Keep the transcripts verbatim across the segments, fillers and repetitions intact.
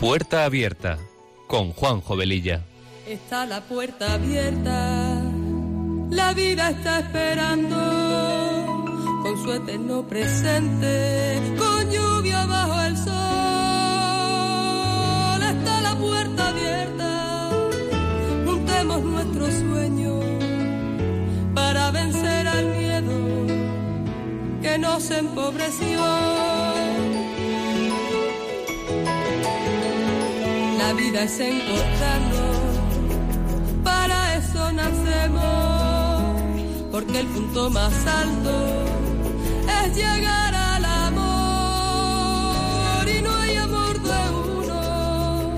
Puerta Abierta, con Juanjo Velilla. Está la puerta abierta, la vida está esperando, con su eterno presente, con lluvia bajo el sol. Está la puerta abierta, juntemos nuestros sueños, para vencer al miedo que nos empobreció. La vida es encontrarnos, para eso nacemos, porque el punto más alto es llegar al amor. Y no hay amor de uno,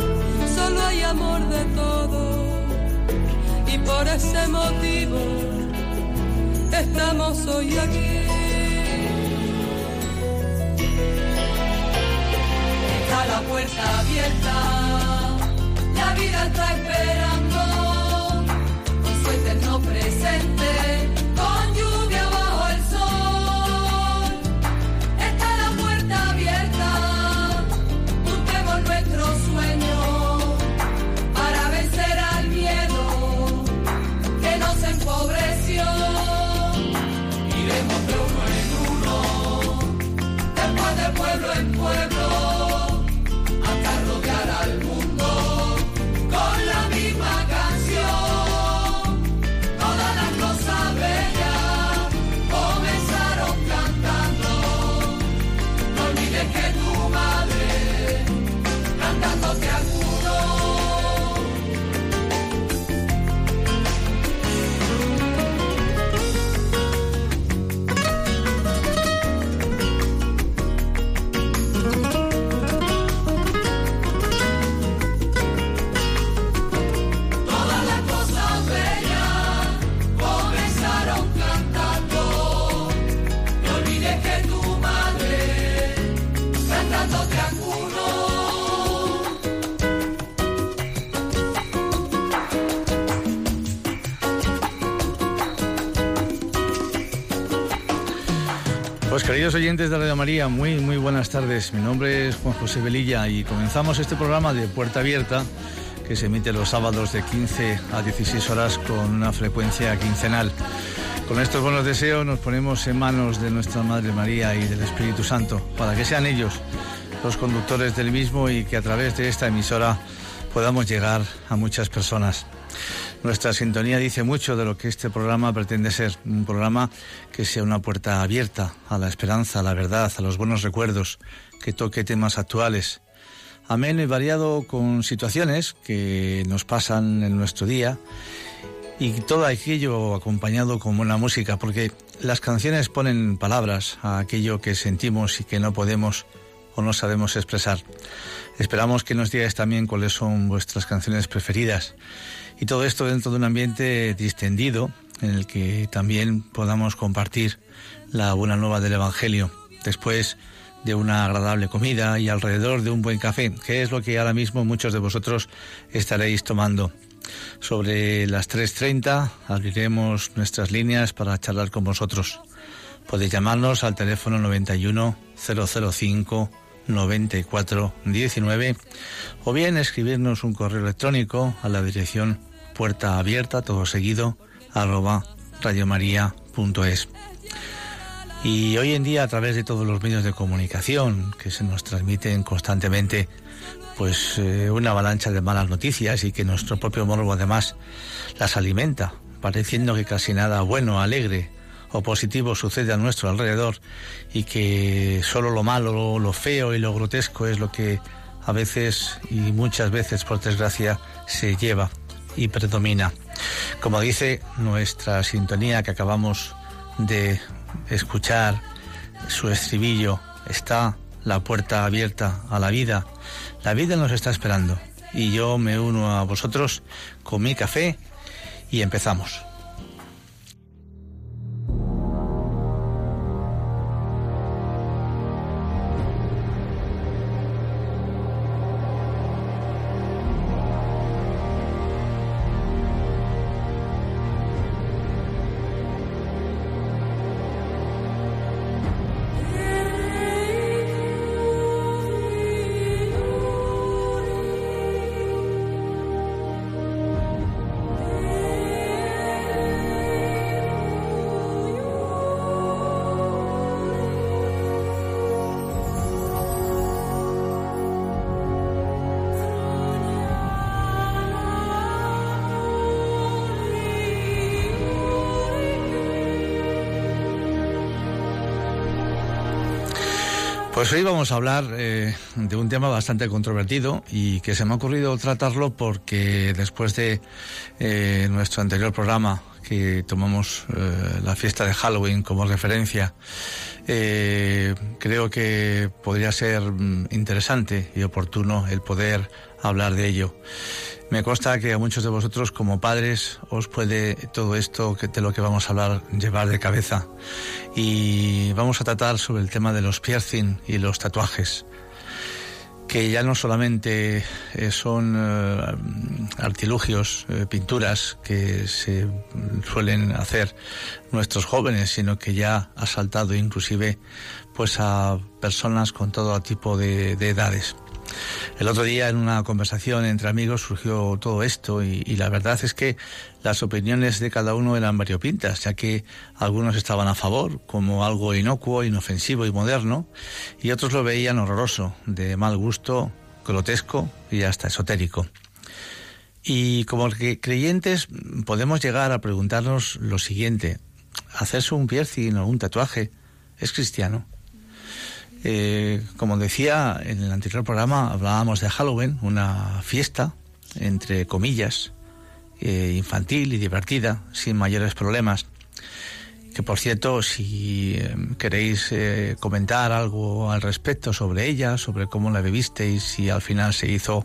solo hay amor de todos, y por ese motivo estamos hoy aquí. Está la puerta abierta, la vida está esperando, con su eterno presente, con lluvia bajo el sol. Está la puerta abierta, juntemos nuestros sueños, para vencer al miedo que nos empobreció. Iremos de uno en uno, después de pueblo en pueblo, hasta rodear al mundo. Pues queridos oyentes de Radio María, muy muy buenas tardes. Mi nombre es Juan José Velilla y comenzamos este programa de Puerta Abierta, que se emite los sábados de quince a dieciséis horas con una frecuencia quincenal. Con estos buenos deseos nos ponemos en manos de nuestra Madre María y del Espíritu Santo, para que sean ellos los conductores del mismo y que a través de esta emisora podamos llegar a muchas personas. Nuestra sintonía dice mucho de lo que este programa pretende ser, un programa que sea una puerta abierta a la esperanza, a la verdad, a los buenos recuerdos, que toque temas actuales, ameno y variado con situaciones que nos pasan en nuestro día, y todo aquello acompañado con buena música, porque las canciones ponen palabras a aquello que sentimos y que no podemos o no sabemos expresar. Esperamos que nos digáis también cuáles son vuestras canciones preferidas. Y todo esto dentro de un ambiente distendido, en el que también podamos compartir la buena nueva del Evangelio, después de una agradable comida y alrededor de un buen café, que es lo que ahora mismo muchos de vosotros estaréis tomando. Sobre las tres y media abriremos nuestras líneas para charlar con vosotros. Podéis llamarnos al teléfono noventa y uno cero cero cinco noventa y cuatro diecinueve o bien escribirnos un correo electrónico a la dirección puerta abierta, todo seguido, arroba radiomaria.es. Y hoy en día, a través de todos los medios de comunicación que se nos transmiten constantemente, pues eh, una avalancha de malas noticias, y que nuestro propio morbo además las alimenta, pareciendo que casi nada bueno, alegre o positivo sucede a nuestro alrededor, y que solo lo malo, lo feo y lo grotesco es lo que a veces, y muchas veces por desgracia, se lleva y predomina. Como dice nuestra sintonía que acabamos de escuchar, su estribillo, está la puerta abierta a la vida. La vida nos está esperando, y yo me uno a vosotros con mi café y empezamos. Pues hoy vamos a hablar eh, de un tema bastante controvertido y que se me ha ocurrido tratarlo porque después de eh, nuestro anterior programa, que tomamos eh, la fiesta de Halloween como referencia, eh, creo que podría ser interesante y oportuno el poder hablar de ello. Me consta que a muchos de vosotros como padres os puede todo esto que, de lo que vamos a hablar llevar de cabeza, y vamos a tratar sobre el tema de los piercing y los tatuajes, que ya no solamente son eh, artilugios, eh, pinturas que se suelen hacer nuestros jóvenes, sino que ya ha saltado inclusive pues a personas con todo tipo de, de edades. El otro día en una conversación entre amigos surgió todo esto y, y la verdad es que las opiniones de cada uno eran variopintas, ya que algunos estaban a favor, como algo inocuo, inofensivo y moderno, y otros lo veían horroroso, de mal gusto, grotesco y hasta esotérico. Y como creyentes podemos llegar a preguntarnos lo siguiente: ¿hacerse un piercing o un tatuaje es cristiano? Eh, como decía en el anterior programa, hablábamos de Halloween, una fiesta, entre comillas, eh, infantil y divertida, sin mayores problemas. Que por cierto, si eh, queréis eh, comentar algo al respecto sobre ella, sobre cómo la vivisteis, si al final se hizo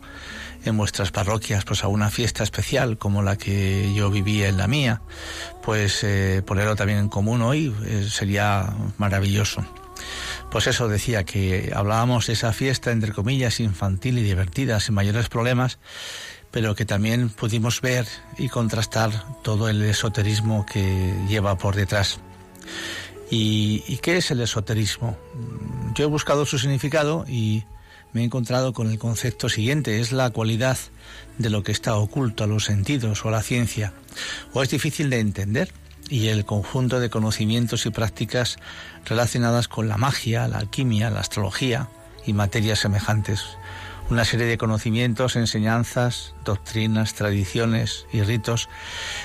en vuestras parroquias pues a una fiesta especial como la que yo vivía en la mía, pues eh, ponerlo también en común hoy eh, sería maravilloso. Pues eso, decía que hablábamos de esa fiesta, entre comillas, infantil y divertida, sin mayores problemas, pero que también pudimos ver y contrastar todo el esoterismo que lleva por detrás. ¿Y, y qué es el esoterismo? Yo he buscado su significado y me he encontrado con el concepto siguiente: es la cualidad de lo que está oculto a los sentidos o a la ciencia, o es difícil de entender, y el conjunto de conocimientos y prácticas relacionadas con la magia, la alquimia, la astrología y materias semejantes. Una serie de conocimientos, enseñanzas, doctrinas, tradiciones y ritos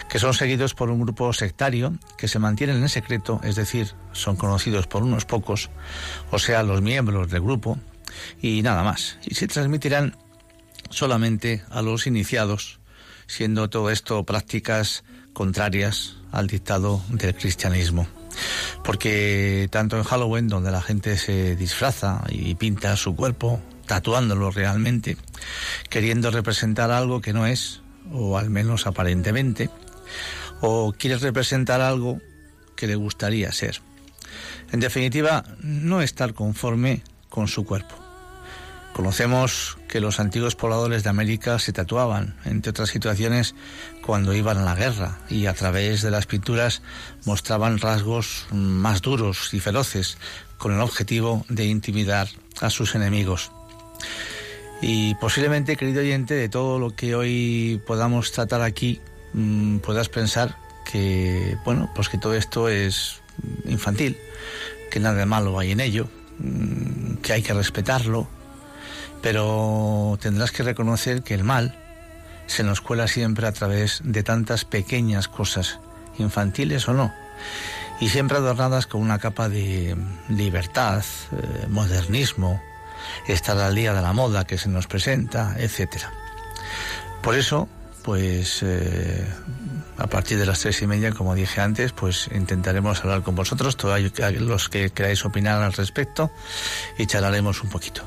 que son seguidos por un grupo sectario que se mantienen en secreto, es decir, son conocidos por unos pocos, o sea, los miembros del grupo, y nada más. Y se transmitirán solamente a los iniciados, siendo todo esto prácticas contrarias al dictado del cristianismo. Porque tanto en Halloween, donde la gente se disfraza y pinta su cuerpo, tatuándolo realmente, queriendo representar algo que no es, o al menos aparentemente, o quiere representar algo que le gustaría ser. En definitiva, no estar conforme con su cuerpo. Conocemos que los antiguos pobladores de América se tatuaban, entre otras situaciones, cuando iban a la guerra, y a través de las pinturas mostraban rasgos más duros y feroces, con el objetivo de intimidar a sus enemigos. Y posiblemente, querido oyente, de todo lo que hoy podamos tratar aquí, mmm, puedas pensar que, bueno, pues que todo esto es infantil, que nada de malo hay en ello, mmm, que hay que respetarlo. Pero tendrás que reconocer que el mal se nos cuela siempre a través de tantas pequeñas cosas, infantiles o no, y siempre adornadas con una capa de libertad, eh, modernismo, estar al día de la moda que se nos presenta, etcétera. Por eso, pues eh, a partir de las tres y media, como dije antes, pues intentaremos hablar con vosotros, todos los que queráis opinar al respecto, y charlaremos un poquito.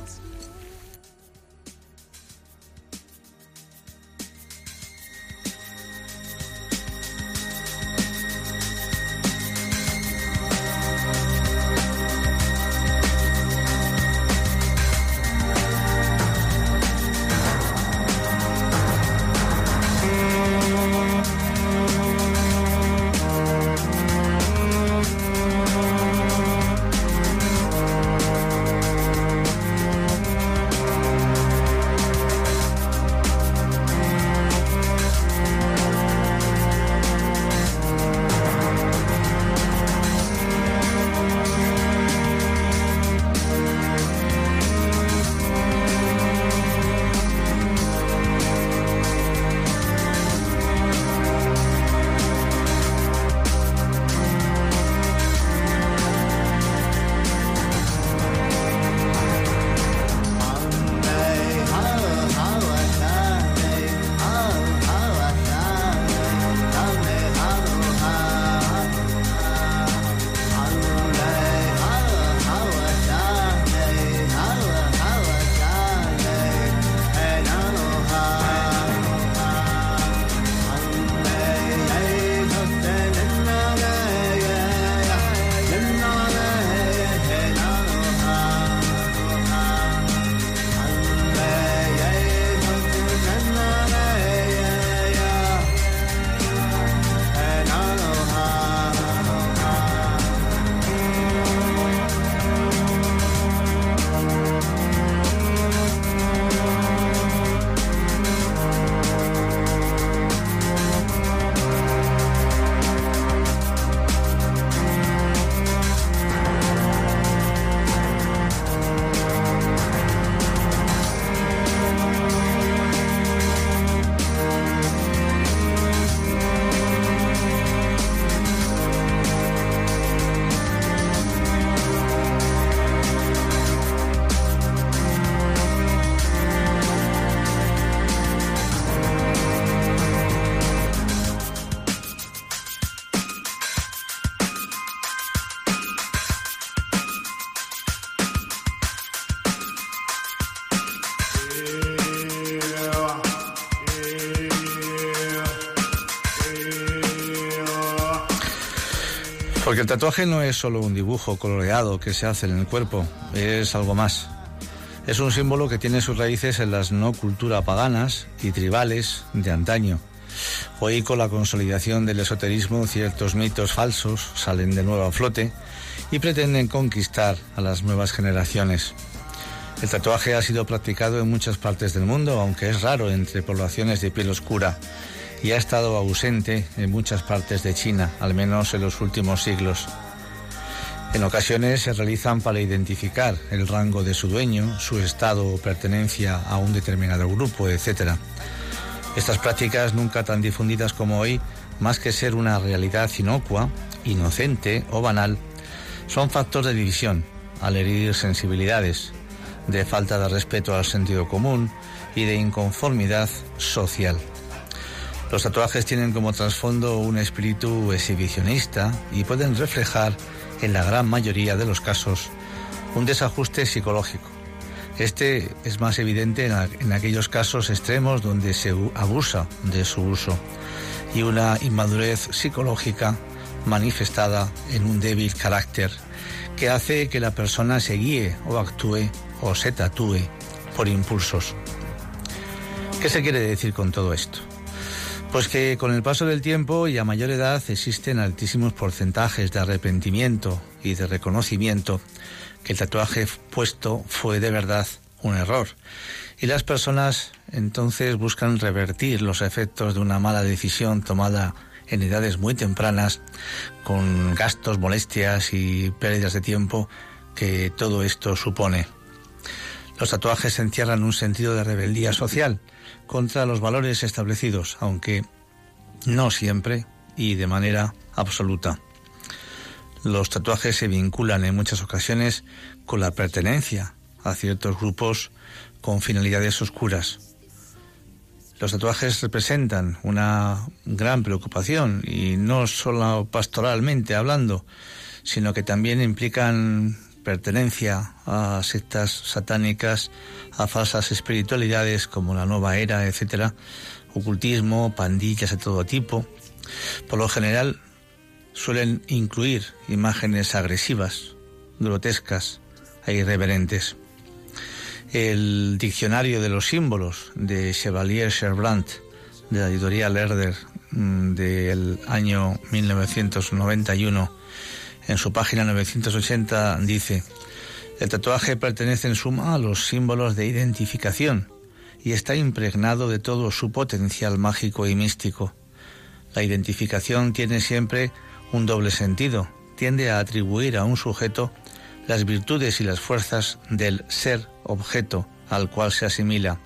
Porque el tatuaje no es solo un dibujo coloreado que se hace en el cuerpo, es algo más. Es un símbolo que tiene sus raíces en las no culturas paganas y tribales de antaño. Hoy, con la consolidación del esoterismo, ciertos mitos falsos salen de nuevo a flote y pretenden conquistar a las nuevas generaciones. El tatuaje ha sido practicado en muchas partes del mundo, aunque es raro entre poblaciones de piel oscura, y ha estado ausente en muchas partes de China, al menos en los últimos siglos. En ocasiones se realizan para identificar el rango de su dueño, su estado o pertenencia a un determinado grupo, etcétera. Estas prácticas, nunca tan difundidas como hoy, más que ser una realidad inocua, inocente o banal, son factor de división, al herir sensibilidades, de falta de respeto al sentido común y de inconformidad social. Los tatuajes tienen como trasfondo un espíritu exhibicionista y pueden reflejar, en la gran mayoría de los casos, un desajuste psicológico. Este es más evidente en, a, en aquellos casos extremos donde se abusa de su uso, y una inmadurez psicológica manifestada en un débil carácter que hace que la persona se guíe o actúe o se tatúe por impulsos. ¿Qué se quiere decir con todo esto? Pues que con el paso del tiempo y a mayor edad existen altísimos porcentajes de arrepentimiento y de reconocimiento que el tatuaje puesto fue de verdad un error, y las personas entonces buscan revertir los efectos de una mala decisión tomada en edades muy tempranas, con gastos, molestias y pérdidas de tiempo que todo esto supone. Los tatuajes encierran un sentido de rebeldía social contra los valores establecidos, aunque no siempre y de manera absoluta. Los tatuajes se vinculan en muchas ocasiones con la pertenencia a ciertos grupos con finalidades oscuras. Los tatuajes representan una gran preocupación, y no solo pastoralmente hablando, sino que también implican pertenencia a sectas satánicas, a falsas espiritualidades como la nueva era, etcétera, ocultismo, pandillas de todo tipo. Por lo general, suelen incluir imágenes agresivas, grotescas e irreverentes. El Diccionario de los Símbolos de Chevalier Sherbrandt, de la editorial Herder, del año mil novecientos noventa y uno, en su página novecientos ochenta, dice: el tatuaje pertenece en suma a los símbolos de identificación y está impregnado de todo su potencial mágico y místico. La identificación tiene siempre un doble sentido, tiende a atribuir a un sujeto las virtudes y las fuerzas del ser objeto al cual se asimila,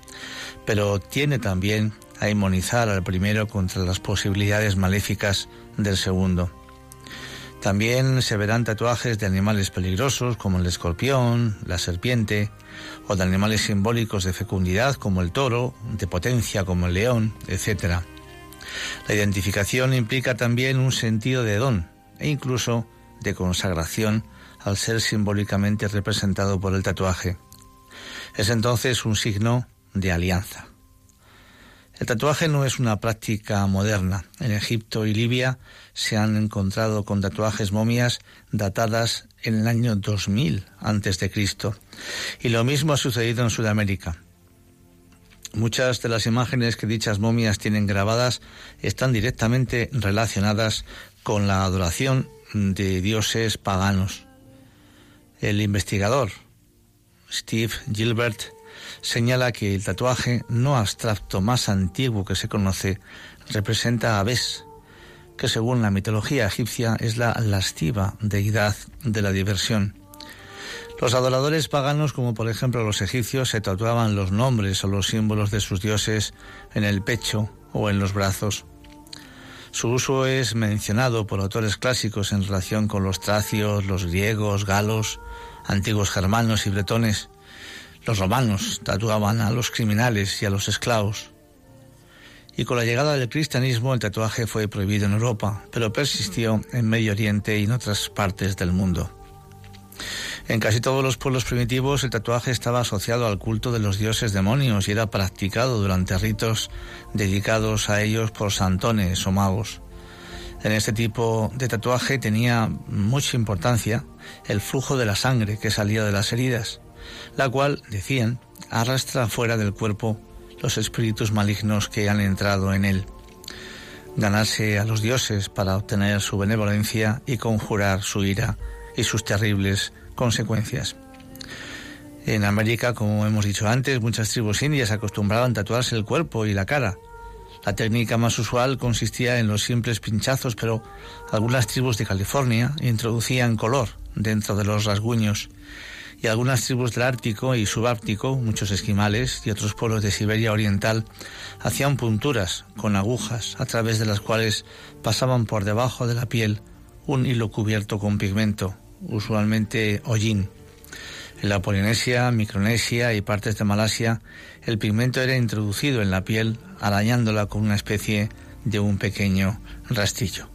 pero tiende también a inmunizar al primero contra las posibilidades maléficas del segundo. También se verán tatuajes de animales peligrosos como el escorpión, la serpiente, o de animales simbólicos de fecundidad como el toro, de potencia como el león, etcétera. La identificación implica también un sentido de don e incluso de consagración al ser simbólicamente representado por el tatuaje. Es entonces un signo de alianza. El tatuaje no es una práctica moderna. En Egipto y Libia se han encontrado con tatuajes momias datadas en el año dos mil antes de Cristo, y lo mismo ha sucedido en Sudamérica. Muchas de las imágenes que dichas momias tienen grabadas están directamente relacionadas con la adoración de dioses paganos. El investigador Steve Gilbert señala que el tatuaje no abstracto más antiguo que se conoce representa a Bes, que según la mitología egipcia es la lasciva deidad de la diversión. Los adoradores paganos, como por ejemplo los egipcios, se tatuaban los nombres o los símbolos de sus dioses en el pecho o en los brazos. Su uso es mencionado por autores clásicos en relación con los tracios, los griegos, galos, antiguos germanos y bretones. Los romanos tatuaban a los criminales y a los esclavos. Y con la llegada del cristianismo, el tatuaje fue prohibido en Europa, pero persistió en Medio Oriente y en otras partes del mundo. En casi todos los pueblos primitivos, el tatuaje estaba asociado al culto de los dioses demonios y era practicado durante ritos dedicados a ellos por santones o magos. En este tipo de tatuaje tenía mucha importancia el flujo de la sangre que salía de las heridas, la cual, decían, arrastra fuera del cuerpo los espíritus malignos que han entrado en él. Ganarse a los dioses para obtener su benevolencia y conjurar su ira y sus terribles consecuencias. En América, como hemos dicho antes, muchas tribus indias acostumbraban tatuarse el cuerpo y la cara. La técnica más usual consistía en los simples pinchazos, pero algunas tribus de California introducían color dentro de los rasguños, y algunas tribus del Ártico y Subártico, muchos esquimales y otros pueblos de Siberia Oriental, hacían punturas con agujas a través de las cuales pasaban por debajo de la piel un hilo cubierto con pigmento, usualmente hollín. En la Polinesia, Micronesia y partes de Malasia, el pigmento era introducido en la piel, arañándola con una especie de un pequeño rastillo.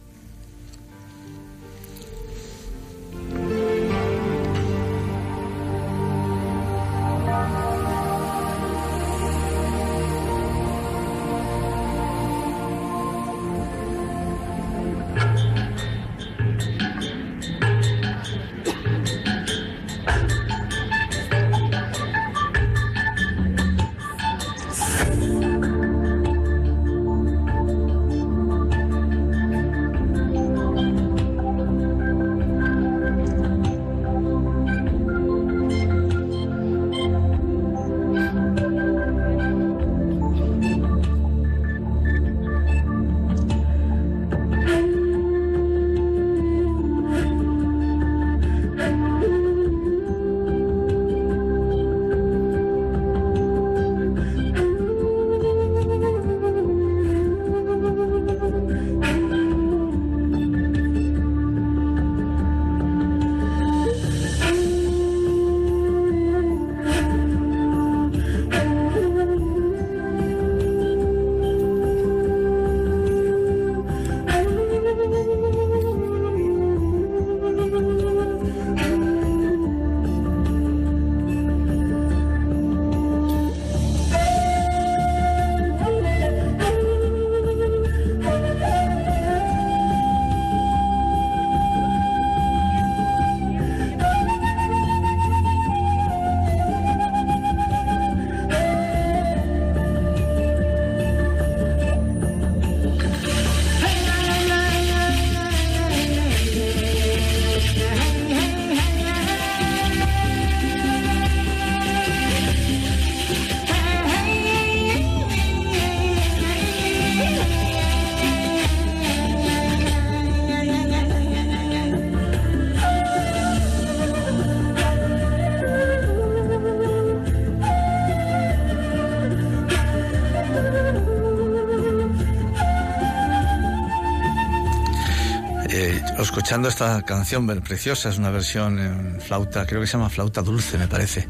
Escuchando esta canción preciosa, es una versión en flauta, creo que se llama Flauta Dulce, me parece,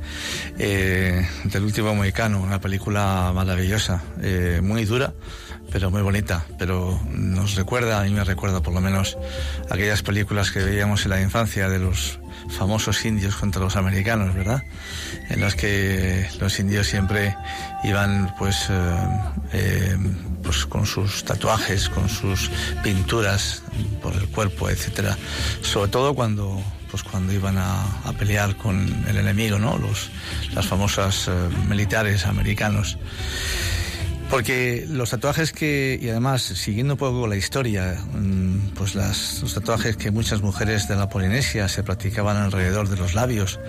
eh, del último mohicano, una película maravillosa, eh, muy dura, pero muy bonita, pero nos recuerda, a mí me recuerda por lo menos, aquellas películas que veíamos en la infancia de los famosos indios contra los americanos, ¿verdad? En las que los indios siempre iban, pues, eh, eh, pues con sus tatuajes, con sus pinturas por el cuerpo, etcétera. Sobre todo cuando, pues, cuando iban a, a pelear con el enemigo, ¿no? Los, las famosas eh, militares americanos. Porque los tatuajes que, y además, siguiendo un poco la historia, pues las, los tatuajes que muchas mujeres de la Polinesia se practicaban alrededor de los labios,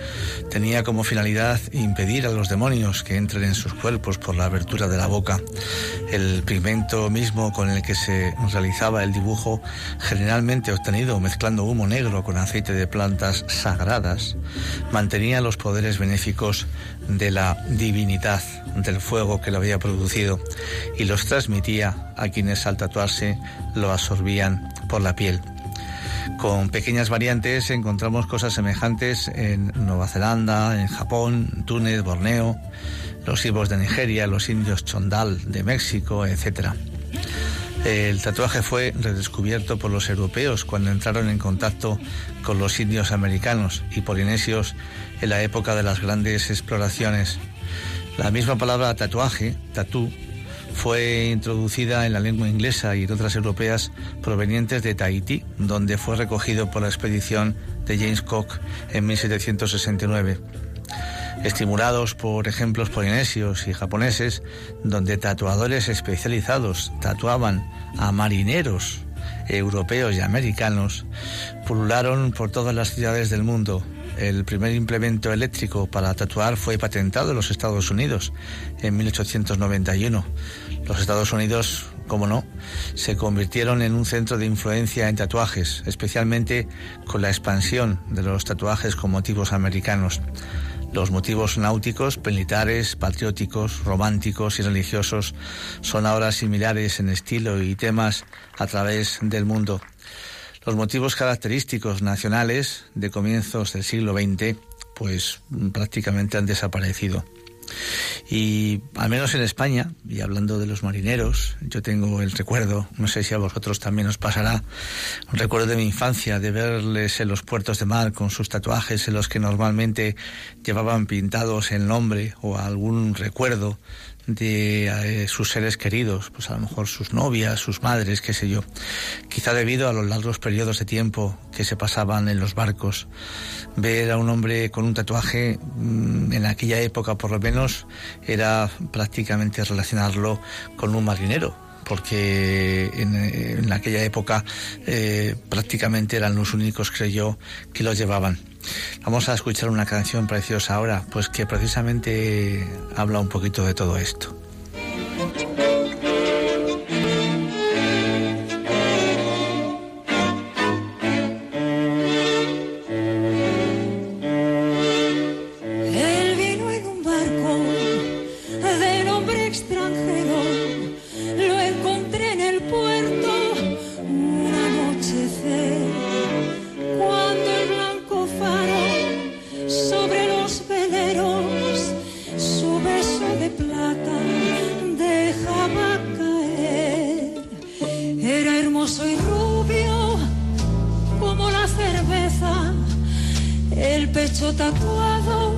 tenía como finalidad impedir a los demonios que entren en sus cuerpos por la abertura de la boca. El pigmento mismo con el que se realizaba el dibujo, generalmente obtenido mezclando humo negro con aceite de plantas sagradas, mantenía los poderes benéficos de la divinidad del fuego que lo había producido y los transmitía a quienes al tatuarse lo absorbían por la piel. Con pequeñas variantes encontramos cosas semejantes en Nueva Zelanda, en Japón, Túnez, Borneo, los ibos de Nigeria, los indios Chondal de México, etcétera. El tatuaje fue redescubierto por los europeos cuando entraron en contacto con los indios americanos y polinesios en la época de las grandes exploraciones. La misma palabra tatuaje, tatú, fue introducida en la lengua inglesa y en otras europeas provenientes de Tahití, donde fue recogido por la expedición de James Cook en mil setecientos sesenta y nueve. Estimulados por ejemplos polinesios y japoneses, donde tatuadores especializados tatuaban a marineros europeos y americanos, pulularon por todas las ciudades del mundo. El primer implemento eléctrico para tatuar fue patentado en los Estados Unidos en mil ochocientos noventa y uno. Los Estados Unidos, como no, se convirtieron en un centro de influencia en tatuajes, especialmente con la expansión de los tatuajes con motivos americanos. Los motivos náuticos, militares, patrióticos, románticos y religiosos son ahora similares en estilo y temas a través del mundo. Los motivos característicos nacionales de comienzos del siglo veinte, pues prácticamente han desaparecido. Y al menos en España, y hablando de los marineros, yo tengo el recuerdo, no sé si a vosotros también os pasará, un recuerdo de mi infancia de verles en los puertos de mar con sus tatuajes en los que normalmente llevaban pintados el nombre o algún recuerdo de sus seres queridos, pues a lo mejor sus novias, sus madres, qué sé yo, quizá debido a los largos periodos de tiempo que se pasaban en los barcos. Ver a un hombre con un tatuaje en aquella época, por lo menos, era prácticamente relacionarlo con un marinero, porque en, en aquella época eh, prácticamente eran los únicos, creo yo, que los llevaban. Vamos a escuchar una canción preciosa ahora, pues que precisamente habla un poquito de todo esto. Mostrador en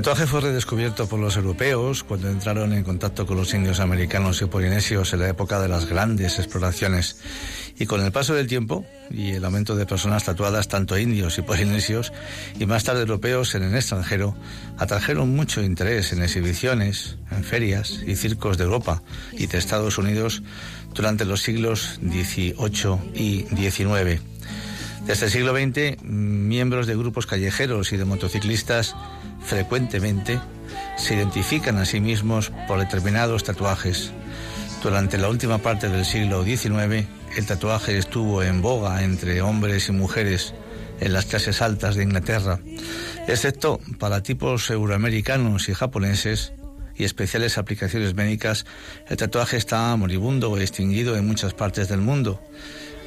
tatuaje fue redescubierto por los europeos cuando entraron en contacto con los indios americanos y polinesios en la época de las grandes exploraciones. Y con el paso del tiempo y el aumento de personas tatuadas, tanto indios y polinesios, y más tarde europeos en el extranjero, atrajeron mucho interés en exhibiciones, en ferias y circos de Europa y de Estados Unidos durante los siglos dieciocho y diecinueve. Desde el siglo veinte, miembros de grupos callejeros y de motociclistas frecuentemente se identifican a sí mismos por determinados tatuajes. Durante la última parte del siglo diecinueve, el tatuaje estuvo en boga entre hombres y mujeres en las clases altas de Inglaterra, excepto para tipos euroamericanos y japoneses y especiales aplicaciones médicas. El tatuaje está moribundo o extinguido en muchas partes del mundo,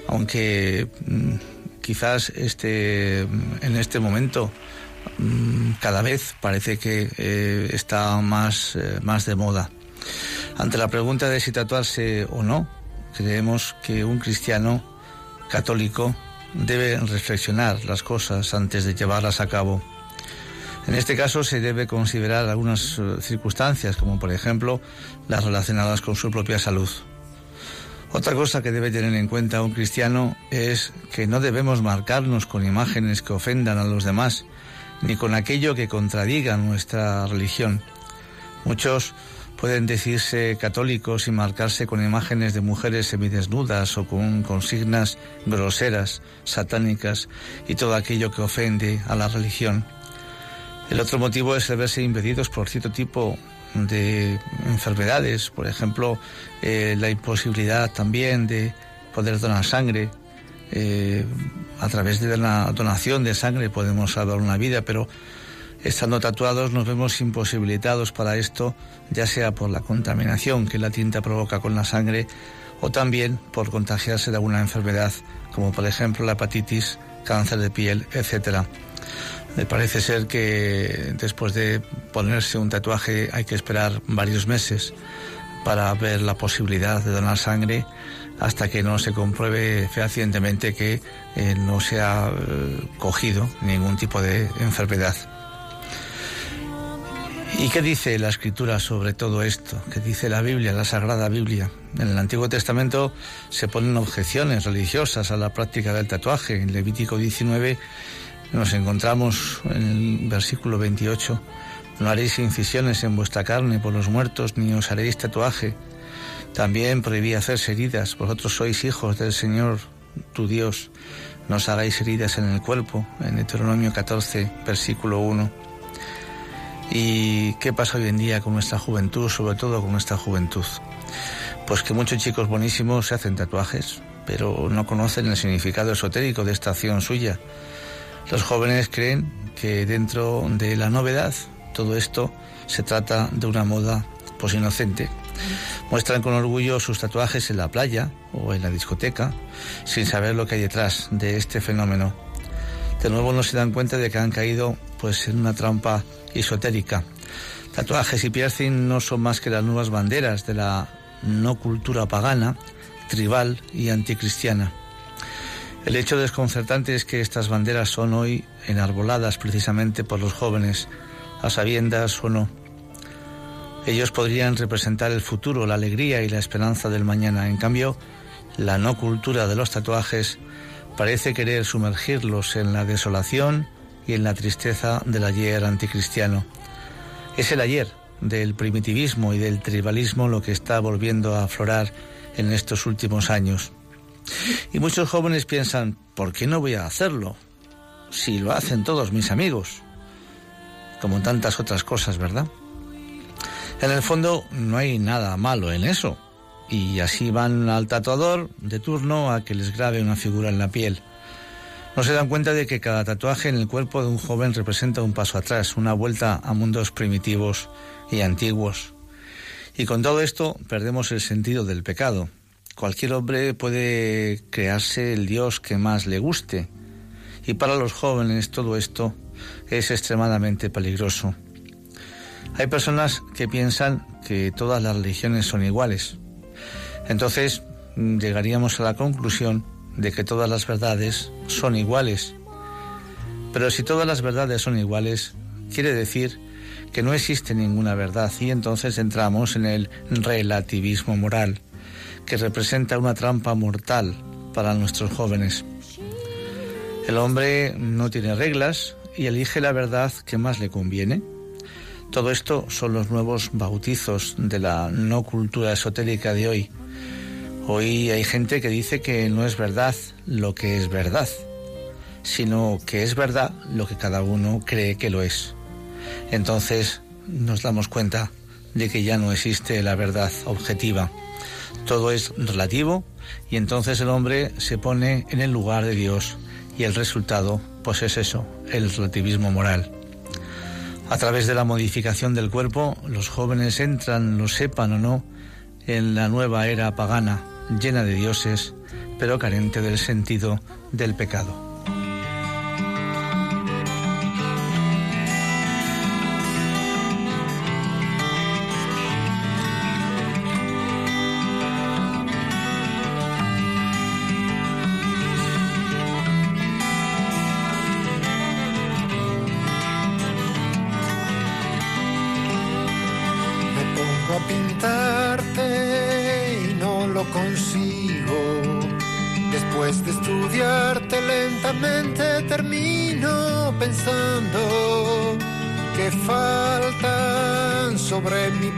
aunque quizás este, en este momento cada vez parece que eh, está más, eh, más de moda. Ante la pregunta de si tatuarse o no, creemos que un cristiano católico debe reflexionar las cosas antes de llevarlas a cabo. En este caso se debe considerar algunas circunstancias, como por ejemplo las relacionadas con su propia salud. Otra cosa que debe tener en cuenta un cristiano es que no debemos marcarnos con imágenes que ofendan a los demás, ni con aquello que contradiga nuestra religión. Muchos pueden decirse católicos y marcarse con imágenes de mujeres semidesnudas o con consignas groseras, satánicas y todo aquello que ofende a la religión. El otro motivo es el verse impedidos por cierto tipo de enfermedades, por ejemplo, eh, la imposibilidad también de poder donar sangre. Eh, a través de la donación de sangre podemos salvar una vida, pero estando tatuados nos vemos imposibilitados para esto, ya sea por la contaminación que la tinta provoca con la sangre o también por contagiarse de alguna enfermedad, como por ejemplo la hepatitis, cáncer de piel, etcétera. Me parece ser que después de ponerse un tatuaje hay que esperar varios meses para ver la posibilidad de donar sangre, hasta que no se compruebe fehacientemente que eh, no se ha eh, cogido ningún tipo de enfermedad. ¿Y qué dice la Escritura sobre todo esto? ¿Qué dice la Biblia, la Sagrada Biblia? En el Antiguo Testamento se ponen objeciones religiosas a la práctica del tatuaje. En Levítico diecinueve nos encontramos en el versículo veintiocho: «No haréis incisiones en vuestra carne por los muertos, ni os haréis tatuaje». También prohibí hacerse heridas. Vosotros sois hijos del Señor, tu Dios. No os hagáis heridas en el cuerpo. En Deuteronomio catorce, versículo uno. ¿Y qué pasa hoy en día con nuestra juventud, sobre todo con nuestra juventud? Pues que muchos chicos buenísimos se hacen tatuajes, pero no conocen el significado esotérico de esta acción suya. Los jóvenes creen que dentro de la novedad, todo esto se trata de una moda pues inocente. Muestran con orgullo sus tatuajes en la playa o en la discoteca, sin saber lo que hay detrás de este fenómeno. De nuevo no se dan cuenta de que han caído pues en una trampa esotérica. Tatuajes y piercing no son más que las nuevas banderas de la no cultura pagana, tribal y anticristiana. El hecho desconcertante es que estas banderas son hoy enarboladas precisamente por los jóvenes, a sabiendas o no. Ellos podrían representar el futuro, la alegría y la esperanza del mañana. En cambio, la no cultura de los tatuajes parece querer sumergirlos en la desolación y en la tristeza del ayer anticristiano. Es el ayer del primitivismo y del tribalismo lo que está volviendo a aflorar en estos últimos años. Y muchos jóvenes piensan: ¿por qué no voy a hacerlo? Si lo hacen todos mis amigos. Como tantas otras cosas, ¿verdad? En el fondo no hay nada malo en eso, y así van al tatuador de turno a que les grabe una figura en la piel. No se dan cuenta de que cada tatuaje en el cuerpo de un joven representa un paso atrás, una vuelta a mundos primitivos y antiguos. Y con todo esto perdemos el sentido del pecado. Cualquier hombre puede crearse el Dios que más le guste, y para los jóvenes todo esto es extremadamente peligroso. Hay personas que piensan que todas las religiones son iguales. Entonces, llegaríamos a la conclusión de que todas las verdades son iguales. Pero si todas las verdades son iguales, quiere decir que no existe ninguna verdad, y entonces entramos en el relativismo moral, que representa una trampa mortal para nuestros jóvenes. El hombre no tiene reglas y elige la verdad que más le conviene. Todo esto son los nuevos bautizos de la no cultura esotérica de hoy. Hoy hay gente que dice que no es verdad lo que es verdad, sino que es verdad lo que cada uno cree que lo es. Entonces nos damos cuenta de que ya no existe la verdad objetiva. Todo es relativo y entonces el hombre se pone en el lugar de Dios y el resultado pues es eso, el relativismo moral. A través de la modificación del cuerpo, los jóvenes entran, lo sepan o no, en la nueva era pagana, llena de dioses, pero carente del sentido del pecado.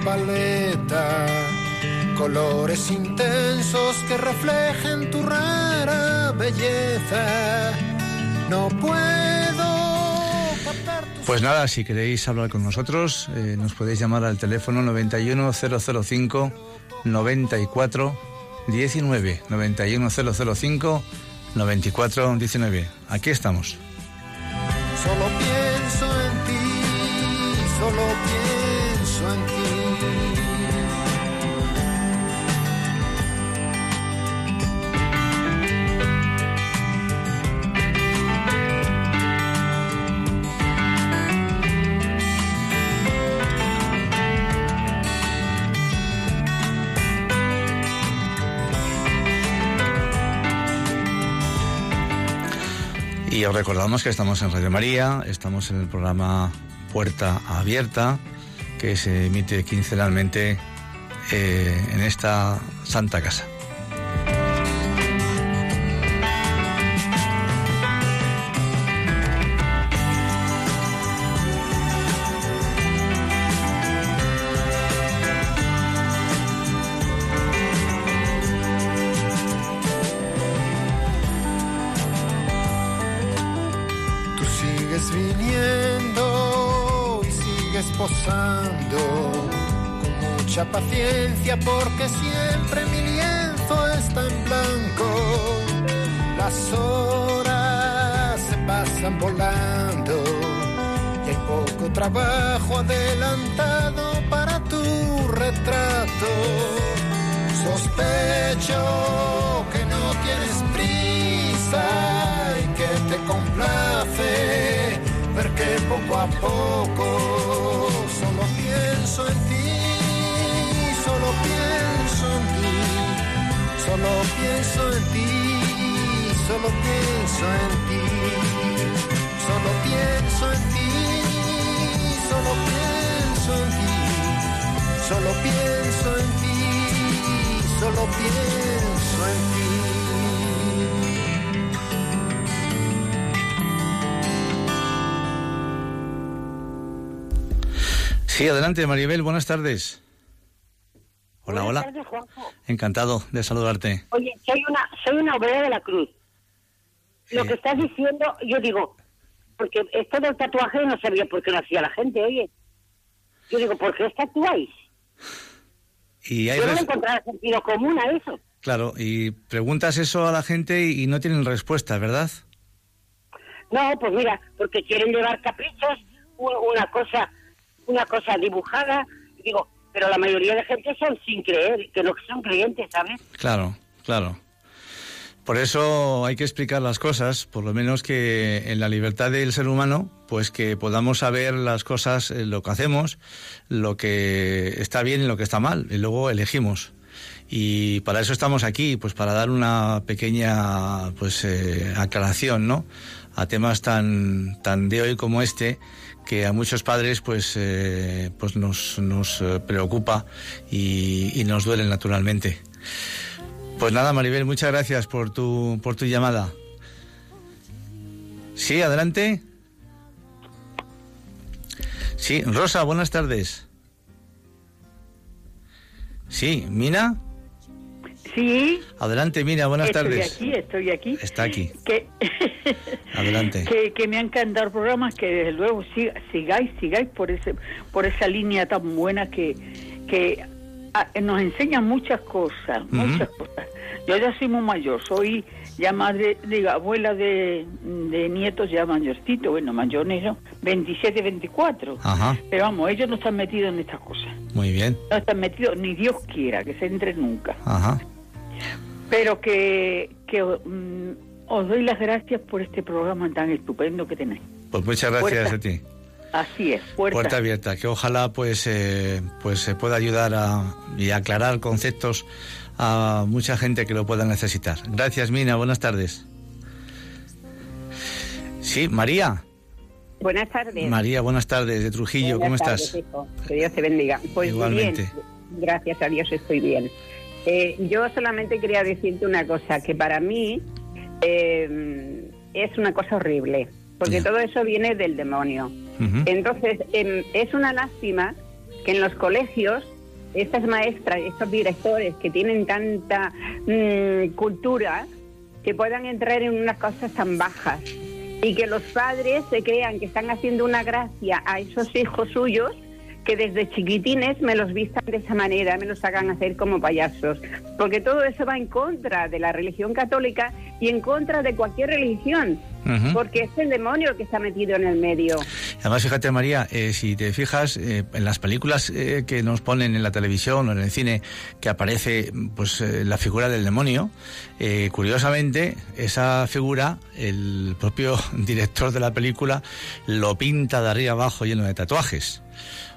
Paleta, colores intensos que reflejen tu rara belleza. No puedo captar tus... Pues nada, si queréis hablar con nosotros, eh, nos podéis llamar al teléfono nueve uno cero cero cinco nueve cuatro uno nueve, nueve uno cero cero cinco nueve cuatro uno nueve. Aquí estamos. Solo pienso en ti, solo pienso en ti. Y os recordamos que estamos en Radio María, estamos en el programa Puerta Abierta, que se emite quincenalmente eh, en esta Santa Casa. Paciencia, porque siempre mi lienzo está en blanco. Las horas se pasan volando y hay poco trabajo adelantado para tu retrato. Sospecho que no tienes prisa y que te complace ver que poco a poco solo pienso en ti. Solo pienso en ti, solo pienso en ti, solo pienso en ti, solo pienso en ti, solo pienso en ti, solo pienso en ti, solo pienso en ti. Sí, adelante Maribel, buenas tardes. Hola, hola. Buenas tardes, Juanjo. Encantado de saludarte. Oye, soy una soy una obrera de la cruz. Sí. Lo que estás diciendo, yo digo, porque esto del tatuaje no sabía por qué lo hacía la gente, oye. Yo digo, ¿por qué os tatuáis? Y hay yo res... no encontraba sentido común a eso. Claro, y preguntas eso a la gente y no tienen respuesta, ¿verdad? No, pues mira, porque quieren llevar caprichos, una cosa, una cosa dibujada, digo... Pero la mayoría de gente son sin creer, que los que son creyentes, ¿sabes? Claro, claro. Por eso hay que explicar las cosas, por lo menos que en la libertad del ser humano, pues que podamos saber las cosas, lo que hacemos, lo que está bien y lo que está mal, y luego elegimos. Y para eso estamos aquí, pues para dar una pequeña pues eh, aclaración, ¿no?, a temas tan tan de hoy como este, que a muchos padres pues eh, pues nos nos preocupa y, y nos duele naturalmente. Pues nada, Maribel, muchas gracias por tu por tu llamada. Sí, adelante. Sí, Rosa, buenas tardes. Sí, Mina. Sí. Adelante, Mina, buenas estoy tardes. Estoy aquí, estoy aquí. Está aquí. Que... Adelante. Que, que me han encantado programas, que desde luego sig- sigáis, sigáis por ese, por esa línea tan buena que, que a, nos enseña muchas cosas, uh-huh. muchas cosas. Yo ya soy muy mayor, soy ya madre, digo, abuela de, de nietos ya mayorcitos, bueno, mayores no, veintisiete, veinticuatro. Ajá. Pero vamos, ellos no están metidos en estas cosas. Muy bien. No están metidos, ni Dios quiera que se entre nunca. Ajá. Pero que, que um, os doy las gracias por este programa tan estupendo que tenéis. Pues muchas gracias Puerta, a ti. Así es, Puerta, Puerta Abierta, que ojalá pues, eh, pues se pueda ayudar a, y aclarar conceptos a mucha gente que lo pueda necesitar. Gracias, Mina, buenas tardes. Sí, María. Buenas tardes. María, buenas tardes, de Trujillo, buenas ¿cómo tardes, estás? Hijo. Que Dios te bendiga. Pues igualmente. Muy bien, gracias a Dios estoy bien. Eh, yo solamente quería decirte una cosa, que para mí eh, es una cosa horrible, porque yeah. todo eso viene del demonio. Uh-huh. Entonces, eh, es una lástima que en los colegios estas maestras, estos directores que tienen tanta mmm, cultura, que puedan entrar en unas cosas tan bajas y que los padres se crean que están haciendo una gracia a esos hijos suyos, que desde chiquitines me los vistan de esa manera, me los hagan hacer como payasos, porque todo eso va en contra de la religión católica y en contra de cualquier religión, uh-huh. porque es el demonio el que está metido en el medio. Además, fíjate, María, eh, si te fijas eh, en las películas eh, que nos ponen en la televisión o en el cine, que aparece pues eh, la figura del demonio, eh, curiosamente esa figura el propio director de la película lo pinta de arriba abajo lleno de tatuajes.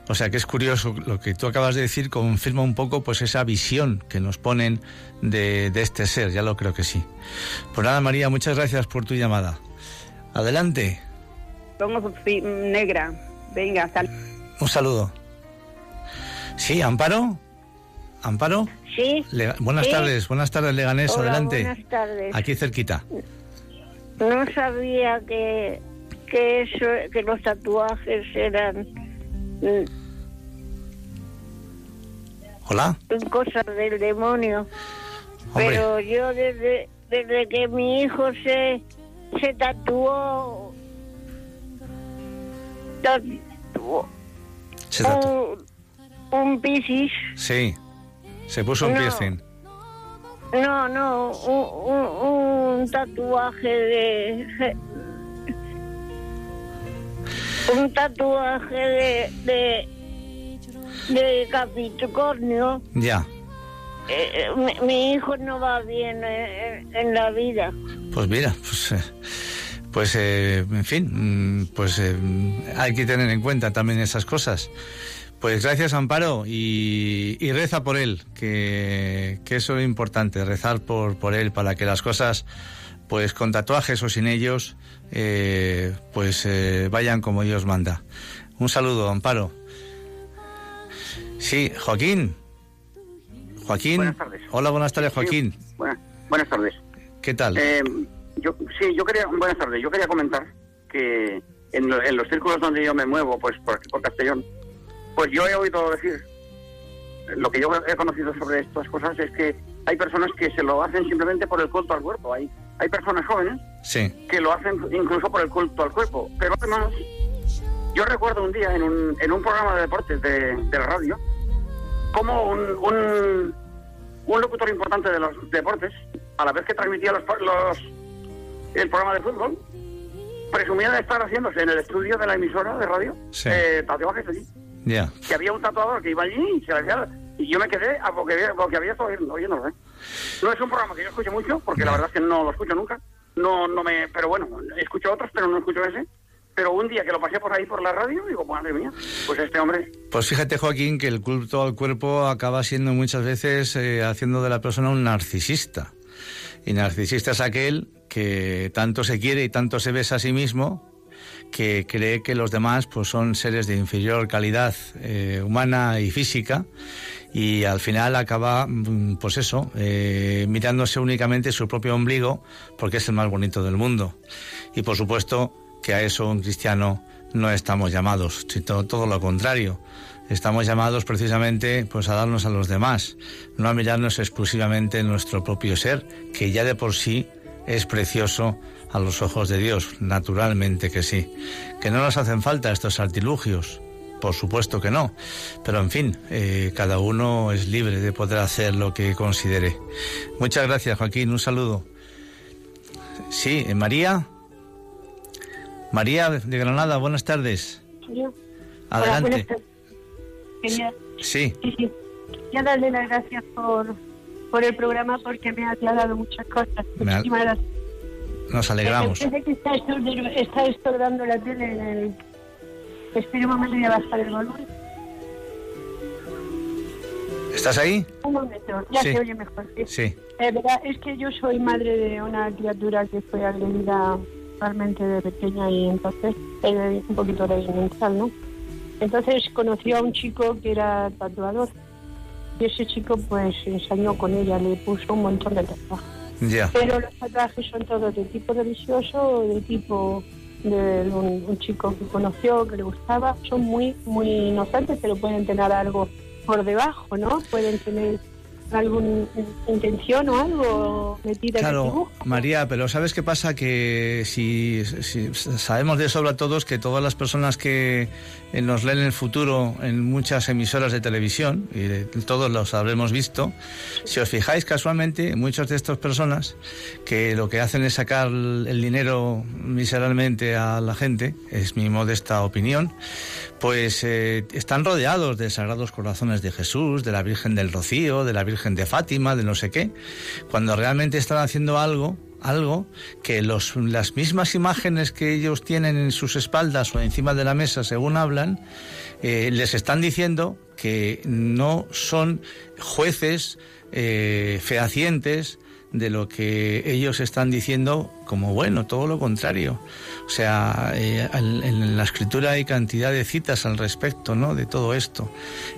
O sea que es curioso, lo que tú acabas de decir confirma un poco pues esa visión que nos ponen de, de este ser, ya lo creo que sí. Pues nada, María, muchas gracias por tu llamada. Adelante. Pongo negra, venga, sal. Un saludo. Sí, Amparo. Amparo. Sí. Le... Buenas sí. tardes, buenas tardes, Leganés. Hola, adelante. Buenas tardes. Aquí cerquita. No sabía que, que, eso, que los tatuajes eran... Hola. Cosas del demonio. Hombre. Pero yo desde desde que mi hijo se se tatuó, tatuó se tatuó un, un piscis. Sí. Se puso un no, piercing. No, no, un, un, un tatuaje de Un tatuaje de, de, de Capricornio. Ya. Eh, mi, mi hijo no va bien en, en la vida. Pues mira, pues, pues eh, en fin, pues eh, hay que tener en cuenta también esas cosas. Pues gracias, Amparo, y, y reza por él, que, que eso es importante, rezar por, por él, para que las cosas, pues con tatuajes o sin ellos, eh, pues eh, vayan como Dios manda. Un saludo, Amparo. Sí, Joaquín. Joaquín. Buenas tardes. Hola, buenas tardes, Joaquín. Sí, buenas, buenas tardes. ¿Qué tal? Eh, yo, sí, yo quería, buenas tardes. Yo quería comentar que en, lo, en los círculos donde yo me muevo, pues por aquí por Castellón, pues yo he oído decir, lo que yo he conocido sobre estas cosas es que hay personas que se lo hacen simplemente por el culto al cuerpo. Hay, hay personas jóvenes sí. que lo hacen incluso por el culto al cuerpo. Pero además, yo recuerdo un día en un, en un programa de deportes de, de la radio, como un, un, un locutor importante de los deportes, a la vez que transmitía los, los, el programa de fútbol, presumía de estar haciéndose en el estudio de la emisora de radio sí. eh, tatuajes allí. Yeah. Que había un tatuador que iba allí y se le hacía... Y yo me quedé a boquiabierto oyéndolo, ¿eh? No es un programa que yo escucho mucho, porque no. la verdad es que no lo escucho nunca. No, no me... Pero bueno, escucho otros, pero no escucho ese. Pero un día que lo pasé por ahí por la radio, digo, madre mía, pues este hombre... Pues fíjate, Joaquín, que el culto al cuerpo acaba siendo muchas veces eh, haciendo de la persona un narcisista. Y narcisista es aquel que tanto se quiere y tanto se besa a sí mismo, que cree que los demás pues son seres de inferior calidad eh, humana y física, y al final acaba, pues eso, eh, mirándose únicamente su propio ombligo, porque es el más bonito del mundo. Y por supuesto que a eso un cristiano no estamos llamados, sino todo lo contrario. Estamos llamados precisamente pues a darnos a los demás, no a mirarnos exclusivamente en nuestro propio ser, que ya de por sí es precioso a los ojos de Dios, naturalmente que sí. Que no nos hacen falta estos artilugios, por supuesto que no, pero en fin, eh, cada uno es libre de poder hacer lo que considere. Muchas gracias, Joaquín, un saludo. Sí, eh, María. María de Granada, buenas tardes. Yo. Adelante. Hola, buenas tardes. Sí. Sí, sí. Quiero darle las gracias por, por el programa, porque me ha aclarado muchas cosas. Muchísimas gracias. Nos alegramos. Me parece que está, estorb- está estorbando la tele en el... Espera un momento, voy a bajar el volumen. ¿Estás ahí? Un momento, ya sí. Se oye mejor. Sí. Sí. Eh, verdad, es que yo soy madre de una criatura que fue agredida realmente de pequeña, y entonces es un poquito mental, ¿no? Entonces conoció a un chico que era tatuador, y ese chico pues ensañó con ella, le puso un montón de tatuajes. Yeah. Pero los tatuajes son todos de tipo religioso o de tipo de un, un chico que conoció, que le gustaba. Son muy muy inocentes, pero pueden tener algo por debajo, ¿no? Pueden tener alguna intención o algo metida en el dibujo. Claro, María, pero ¿sabes qué pasa? Que si, si sabemos de sobra todos que todas las personas que nos leen en el futuro en muchas emisoras de televisión, y de, todos los habremos visto, si os fijáis casualmente, muchas de estas personas que lo que hacen es sacar el dinero miserablemente a la gente, es mi modesta opinión, pues eh, están rodeados de Sagrados Corazones de Jesús, de la Virgen del Rocío, de la Virgen de Fátima, de no sé qué, cuando realmente están haciendo algo, algo que los, las mismas imágenes que ellos tienen en sus espaldas o encima de la mesa, según hablan, eh, les están diciendo que no son jueces eh, fehacientes de lo que ellos están diciendo, como bueno, todo lo contrario. O sea, eh, en, en la Escritura hay cantidad de citas al respecto, ¿no?, de todo esto.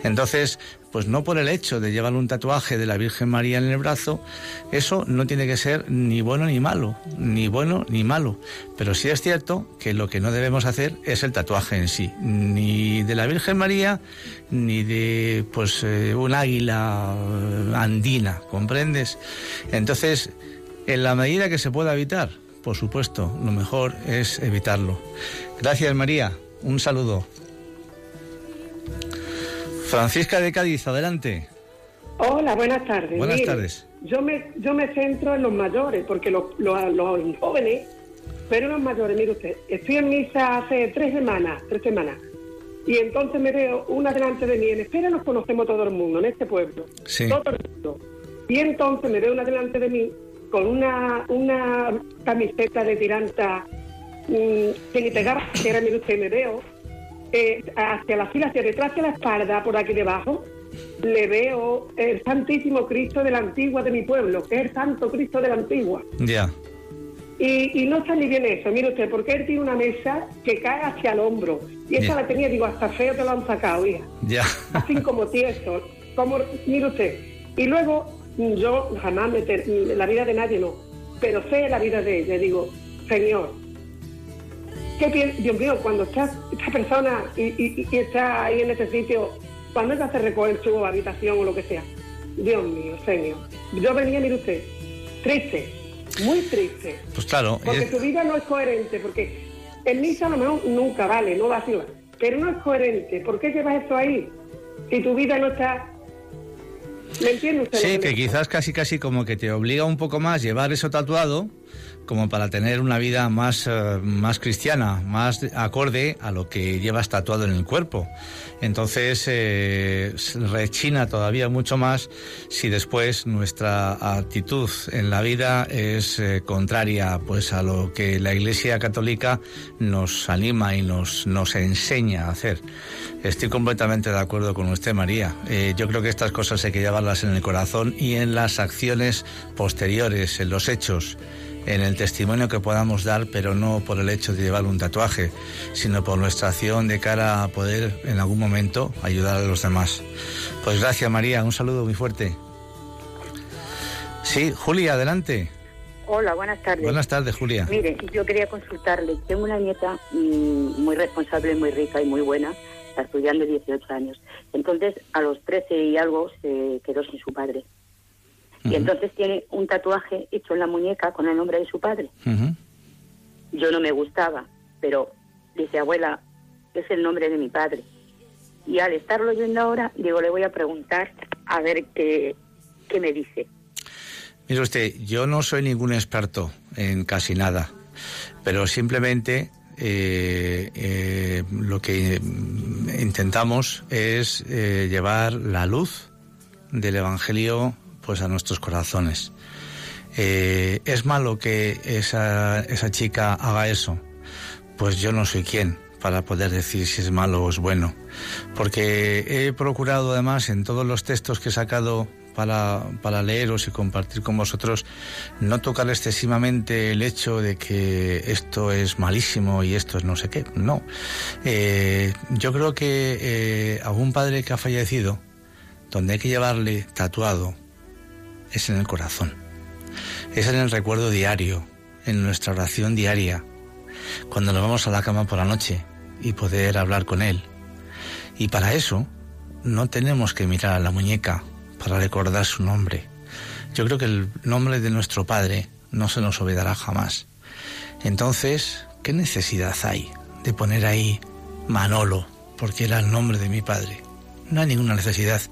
Entonces, pues no por el hecho de llevar un tatuaje de la Virgen María en el brazo, eso no tiene que ser ni bueno ni malo, ni bueno ni malo. Pero sí es cierto que lo que no debemos hacer es el tatuaje en sí, ni de la Virgen María, ni de pues eh, un águila andina, ¿comprendes? Entonces, en la medida que se pueda evitar, por supuesto, lo mejor es evitarlo. Gracias, María, un saludo. Francisca de Cádiz, adelante. Hola, buenas tardes. Buenas Mire, tardes. Yo me yo me centro en los mayores, porque los, los, los jóvenes, pero los mayores, mire usted, estoy en misa hace tres semanas, tres semanas, y entonces me veo una delante de mí, en espera nos conocemos todo el mundo, en este pueblo, sí. Todo el mundo. Y entonces me veo una delante de mí con una, una camiseta de tiranta mmm, que ni pegaba, que era, mire usted, me veo... Eh, hacia la fila, hacia detrás de la espalda, por aquí debajo, le veo el Santísimo Cristo de la Antigua de mi pueblo, que es el Santo Cristo de la Antigua. Ya. Yeah. Y, y no está ni bien eso, mire usted, porque él tiene una mesa que cae hacia el hombro. Y esa yeah. la tenía, digo, hasta feo te lo han sacado, hija. Ya. Yeah. Así como tieso, como, mire usted. Y luego, yo jamás meter la vida de nadie, no, pero sé la vida de ella, digo, Señor, ¿qué piensas? Dios mío, cuando está esta persona y, y, y está ahí en este sitio, cuando ella se recoge su habitación o lo que sea, Dios mío, Señor, yo venía, mire usted, triste, muy triste. Pues claro. Porque es... tu vida no es coherente, porque en misa a lo mejor nunca vale, no vacila, pero no es coherente. ¿Por qué llevas eso ahí si tu vida no está...? ¿Me entiende usted? Sí, que quizás casi casi como que te obliga un poco más llevar eso tatuado... como para tener una vida más, uh, más cristiana, más acorde a lo que llevas tatuado en el cuerpo. Entonces eh, rechina todavía mucho más si después nuestra actitud en la vida es eh, contraria pues a lo que la Iglesia Católica nos anima y nos, nos enseña a hacer. Estoy completamente de acuerdo con usted, María. Eh, yo creo que estas cosas hay que llevarlas en el corazón y en las acciones posteriores, en los hechos, en el testimonio que podamos dar, pero no por el hecho de llevar un tatuaje, sino por nuestra acción de cara a poder en algún momento ayudar a los demás. Pues gracias, María, un saludo muy fuerte. Sí, Julia, adelante. Hola, buenas tardes. Buenas tardes, Julia. Mire, yo quería consultarle, tengo una nieta muy responsable, muy rica y muy buena, está estudiando dieciocho años. Entonces, a los trece y algo se quedó sin su padre. Y entonces tiene un tatuaje hecho en la muñeca con el nombre de su padre. Uh-huh. Yo no me gustaba, pero dice, abuela, es el nombre de mi padre. Y al estarlo oyendo ahora, digo, le voy a preguntar a ver qué, qué me dice. Mire usted, yo no soy ningún experto en casi nada, pero simplemente eh, eh, lo que intentamos es eh, llevar la luz del Evangelio pues a nuestros corazones. Eh, ¿es malo que esa, esa chica haga eso? Pues yo no soy quien para poder decir si es malo o es bueno, porque he procurado además en todos los textos que he sacado para, para leeros y compartir con vosotros, no tocar excesivamente el hecho de que esto es malísimo y esto es no sé qué. No. Eh, yo creo que eh, algún padre que ha fallecido, donde hay que llevarle tatuado, es en el corazón, es en el recuerdo diario, en nuestra oración diaria, cuando nos vamos a la cama por la noche y poder hablar con él. Y para eso no tenemos que mirar a la muñeca para recordar su nombre. Yo creo que el nombre de nuestro Padre no se nos olvidará jamás. Entonces, ¿qué necesidad hay de poner ahí Manolo, porque era el nombre de mi padre? No hay ninguna necesidad.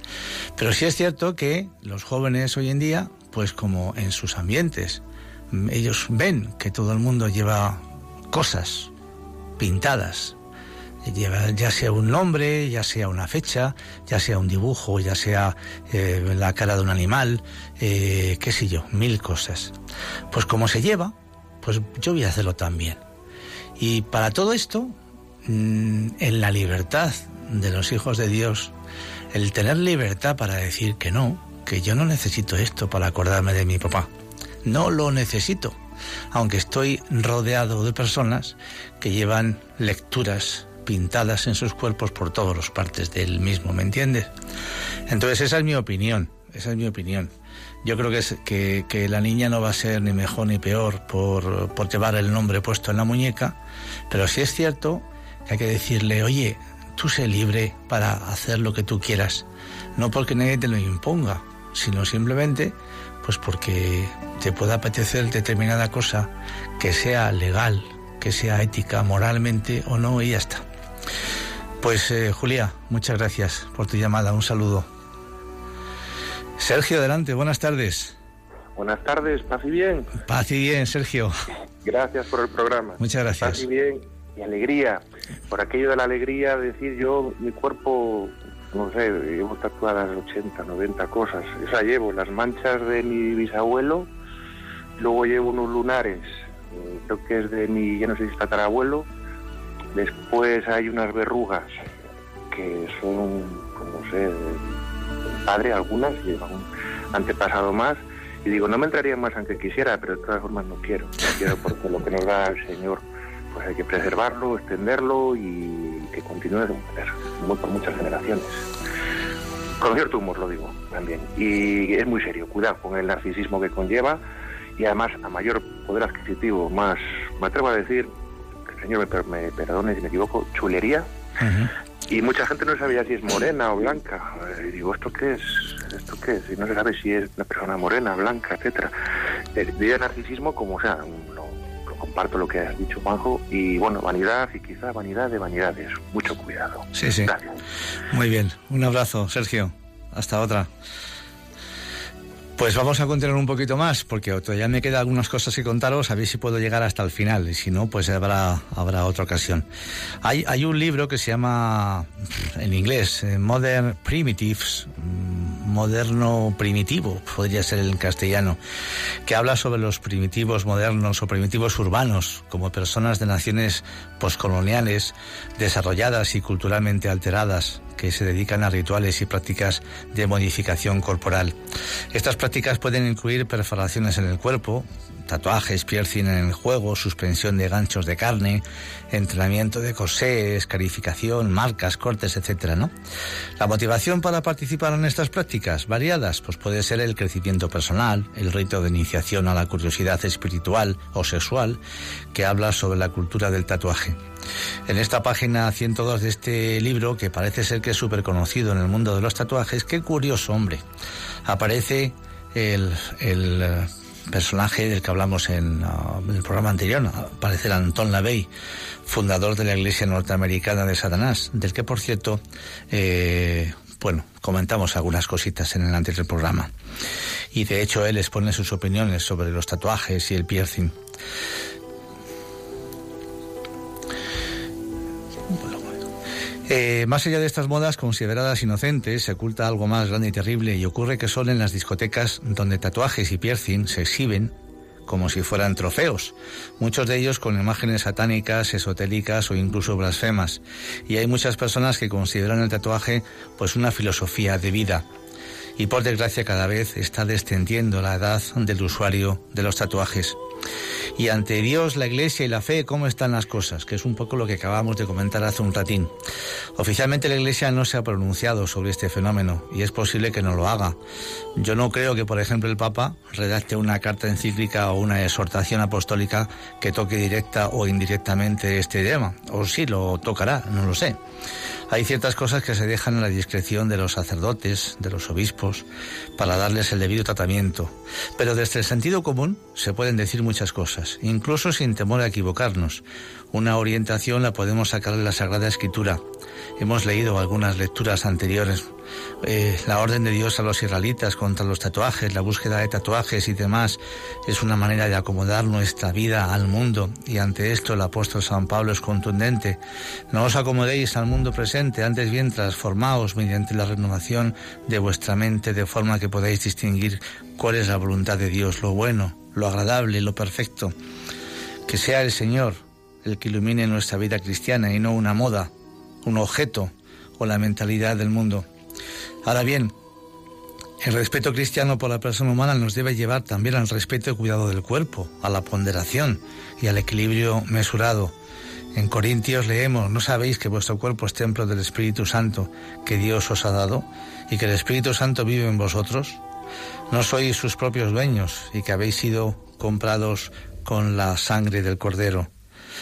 Pero sí es cierto que los jóvenes hoy en día, pues como en sus ambientes, ellos ven que todo el mundo lleva cosas pintadas. Lleva, ya sea un nombre, ya sea una fecha, ya sea un dibujo, ya sea eh, la cara de un animal, eh, qué sé yo, mil cosas. Pues como se lleva, pues yo voy a hacerlo también. Y para todo esto, mmm, en la libertad de los hijos de Dios, el tener libertad para decir que no, que yo no necesito esto para acordarme de mi papá. No lo necesito, aunque estoy rodeado de personas que llevan lecturas pintadas en sus cuerpos por todas las partes del mismo, ¿me entiendes? Entonces esa es mi opinión, esa es mi opinión. Yo creo que, es, que, que la niña no va a ser ni mejor ni peor por, por llevar el nombre puesto en la muñeca, pero sí es cierto que hay que decirle, oye, tú sé libre para hacer lo que tú quieras, no porque nadie te lo imponga, sino simplemente pues porque te pueda apetecer determinada cosa que sea legal, que sea ética, moralmente o no, y ya está. Pues eh, Julia, muchas gracias por tu llamada, un saludo. Sergio, adelante, buenas tardes. Buenas tardes, paz y bien. Paz y bien, Sergio. Gracias por el programa. Muchas gracias. Paz y bien. Y alegría, por aquello de la alegría, decir yo, mi cuerpo, no sé, llevo tatuadas ochenta, noventa cosas. O sea, llevo las manchas de mi bisabuelo, luego llevo unos lunares, creo que es de mi, ya no sé si tatarabuelo, después hay unas verrugas que son, no sé, padre, algunas, llevan un antepasado más. Y digo, no me entraría más aunque quisiera, pero de todas formas no quiero, no quiero porque lo que nos da el Señor, pues hay que preservarlo, extenderlo y que continúe por muchas generaciones. Con cierto humor lo digo también. Y es muy serio, cuidado con el narcisismo que conlleva y además a mayor poder adquisitivo, más, me atrevo a decir, que el Señor me, me perdone si me equivoco, chulería. Uh-huh. Y mucha gente no sabía si es morena o blanca. Y digo, ¿esto qué es? ¿Esto qué es? Y no se sabe si es una persona morena, blanca, etcétera. De narcisismo como sea, no. Comparto lo que has dicho, Juanjo, y bueno, vanidad y quizá vanidad de vanidades. Mucho cuidado. Sí, sí. Gracias. Muy bien. Un abrazo, Sergio. Hasta otra. Pues vamos a continuar un poquito más, porque todavía me quedan algunas cosas que contaros, a ver si puedo llegar hasta el final, y si no, pues habrá, habrá otra ocasión. Hay, hay un libro que se llama, en inglés, Modern Primitives, Moderno Primitivo, podría ser en castellano, que habla sobre los primitivos modernos o primitivos urbanos, como personas de naciones poscoloniales, desarrolladas y culturalmente alteradas, que se dedican a rituales y prácticas de modificación corporal. Estas prácticas pueden incluir perforaciones en el cuerpo, tatuajes, piercing en el juego, suspensión de ganchos de carne, entrenamiento de corsé, escarificación, marcas, cortes, etcétera, ¿no? La motivación para participar en estas prácticas variadas, pues puede ser el crecimiento personal, el rito de iniciación a la curiosidad espiritual o sexual, que habla sobre la cultura del tatuaje. En esta página ciento dos de este libro, que parece ser que es súper conocido en el mundo de los tatuajes, qué curioso, hombre, aparece el... el personaje del que hablamos en, uh, en el programa anterior, aparece el Anton Lavey, fundador de la Iglesia Norteamericana de Satanás, del que, por cierto, eh, bueno, comentamos algunas cositas en el anterior programa. Y de hecho él expone sus opiniones sobre los tatuajes y el piercing. Eh, más allá de estas modas consideradas inocentes, se oculta algo más grande y terrible, y ocurre que son en las discotecas donde tatuajes y piercing se exhiben como si fueran trofeos, muchos de ellos con imágenes satánicas, esotéricas o incluso blasfemas, y hay muchas personas que consideran el tatuaje pues una filosofía de vida. Y por desgracia cada vez está descendiendo la edad del usuario de los tatuajes. Y ante Dios, la Iglesia y la fe, ¿cómo están las cosas? Que es un poco lo que acabamos de comentar hace un ratín. Oficialmente la Iglesia no se ha pronunciado sobre este fenómeno, y es posible que no lo haga. Yo no creo que, por ejemplo, el Papa redacte una carta encíclica o una exhortación apostólica que toque directa o indirectamente este tema, o sí lo tocará, no lo sé. Hay ciertas cosas que se dejan a la discreción de los sacerdotes, de los obispos, para darles el debido tratamiento. Pero desde el sentido común se pueden decir muchas cosas, incluso sin temor a equivocarnos. Una orientación la podemos sacar de la Sagrada Escritura. Hemos leído algunas lecturas anteriores. Eh, la orden de Dios a los israelitas contra los tatuajes, la búsqueda de tatuajes y demás, es una manera de acomodar nuestra vida al mundo, y ante esto el apóstol San Pablo es contundente: no os acomodéis al mundo presente, antes bien transformaos mediante la renovación de vuestra mente, de forma que podáis distinguir cuál es la voluntad de Dios, lo bueno, lo agradable, lo perfecto. Que sea el Señor el que ilumine nuestra vida cristiana, y no una moda, un objeto o la mentalidad del mundo. Ahora bien, el respeto cristiano por la persona humana nos debe llevar también al respeto y cuidado del cuerpo, a la ponderación y al equilibrio mesurado. En Corintios leemos: ¿no sabéis que vuestro cuerpo es templo del Espíritu Santo que Dios os ha dado, y que el Espíritu Santo vive en vosotros? No sois sus propios dueños, y que habéis sido comprados con la sangre del Cordero.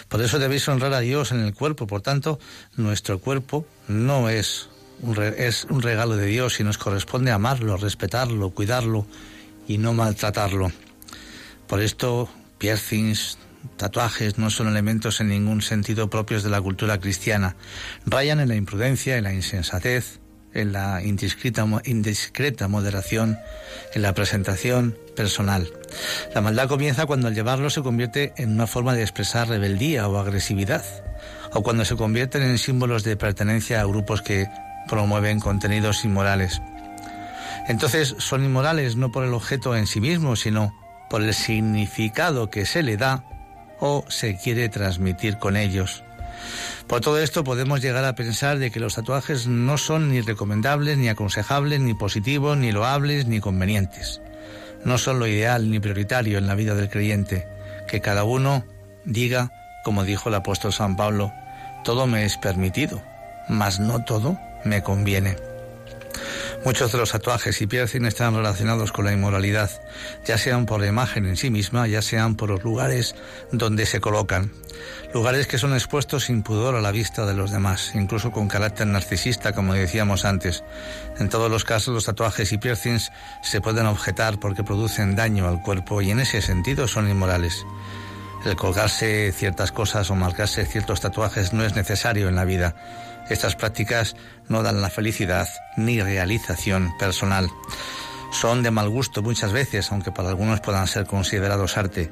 Por eso debéis honrar a Dios en el cuerpo. Por tanto, nuestro cuerpo no es... es un regalo de Dios, y nos corresponde amarlo, respetarlo, cuidarlo y no maltratarlo. Por esto, piercings, tatuajes no son elementos en ningún sentido propios de la cultura cristiana. Rayan en la imprudencia, en la insensatez, en la indiscreta, indiscreta moderación, en la presentación personal. La maldad comienza cuando al llevarlo se convierte en una forma de expresar rebeldía o agresividad, o cuando se convierten en símbolos de pertenencia a grupos que promueven contenidos inmorales. Entonces son inmorales no por el objeto en sí mismo, sino por el significado que se le da o se quiere transmitir con ellos. Por todo esto podemos llegar a pensar de que los tatuajes no son ni recomendables, ni aconsejables, ni positivos, ni loables, ni convenientes. No son lo ideal ni prioritario en la vida del creyente. Que cada uno diga, como dijo el apóstol San Pablo: todo me es permitido, mas no todo me conviene. Muchos de los tatuajes y piercing están relacionados con la inmoralidad, ya sean por la imagen en sí misma, ya sean por los lugares donde se colocan, lugares que son expuestos sin pudor a la vista de los demás, incluso con carácter narcisista, como decíamos antes. En todos los casos, los tatuajes y piercings se pueden objetar porque producen daño al cuerpo, y en ese sentido son inmorales. El colgarse ciertas cosas o marcarse ciertos tatuajes no es necesario en la vida. Estas prácticas no dan la felicidad ni realización personal. son de mal gusto muchas veces, aunque para algunos puedan ser considerados arte.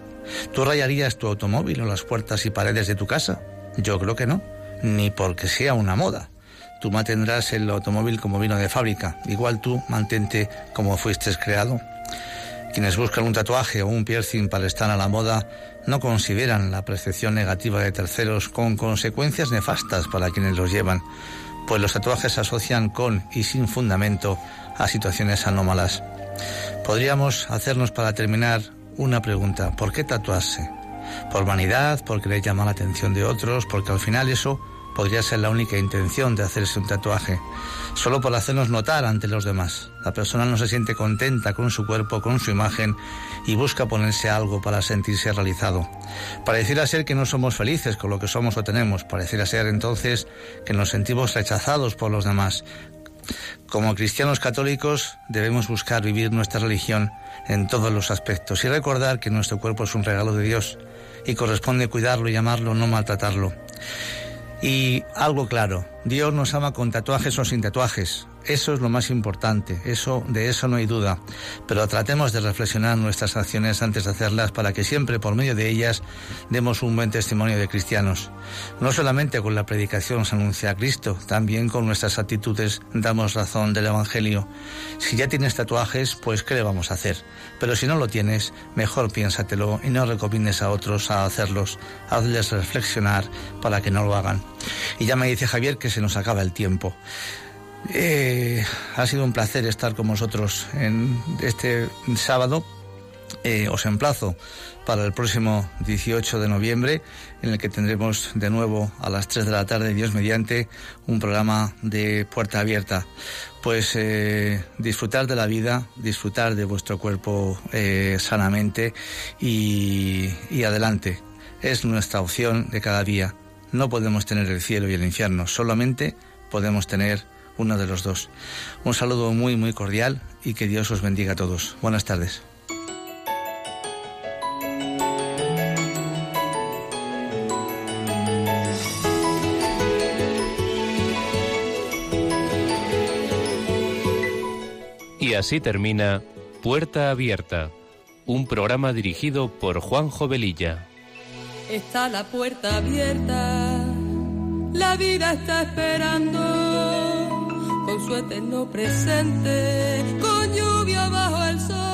¿Tú rayarías tu automóvil o las puertas y paredes de tu casa? Yo creo que no, ni porque sea una moda. Tú mantendrás el automóvil como vino de fábrica, igual tú mantente como fuiste creado. Quienes buscan un tatuaje o un piercing para estar a la moda no consideran la percepción negativa de terceros, con consecuencias nefastas para quienes los llevan, pues los tatuajes se asocian con y sin fundamento a situaciones anómalas. Podríamos hacernos, para terminar, una pregunta: ¿por qué tatuarse? ¿Por vanidad? ¿Por querer llamar la atención de otros? Porque al final eso podría ser la única intención de hacerse un tatuaje, solo por hacernos notar ante los demás. La persona no se siente contenta con su cuerpo, con su imagen, y busca ponerse algo para sentirse realizado. Pareciera ser que no somos felices con lo que somos o tenemos, pareciera ser entonces que nos sentimos rechazados por los demás. Como cristianos católicos debemos buscar vivir nuestra religión en todos los aspectos y recordar que nuestro cuerpo es un regalo de Dios y corresponde cuidarlo y amarlo, no maltratarlo. Y algo claro: Dios nos ama con tatuajes o sin tatuajes. Eso es lo más importante, eso, de eso no hay duda. Pero tratemos de reflexionar nuestras acciones antes de hacerlas, para que siempre, por medio de ellas, demos un buen testimonio de cristianos. No solamente con la predicación se anuncia a Cristo, también con nuestras actitudes damos razón del Evangelio. Si ya tienes tatuajes, pues ¿qué le vamos a hacer? Pero si no lo tienes, mejor piénsatelo y no recomiendes a otros a hacerlos. Hazles reflexionar para que no lo hagan. Y ya me dice Javier que se nos acaba el tiempo. Eh, ha sido un placer estar con vosotros en este sábado. Eh, os emplazo para el próximo dieciocho de noviembre, en el que tendremos de nuevo a las tres de la tarde, Dios mediante, un programa de Puerta Abierta. Pues eh, disfrutar de la vida, disfrutar de vuestro cuerpo eh, sanamente y, y adelante. Es nuestra opción de cada día. No podemos tener el cielo y el infierno, solamente podemos tener uno de los dos. Un saludo muy, muy cordial y que Dios os bendiga a todos. Buenas tardes. Y así termina Puerta Abierta, un programa dirigido por Juanjo Velilla. Está la puerta abierta, la vida está esperando, con su eterno presente, con lluvia bajo el sol.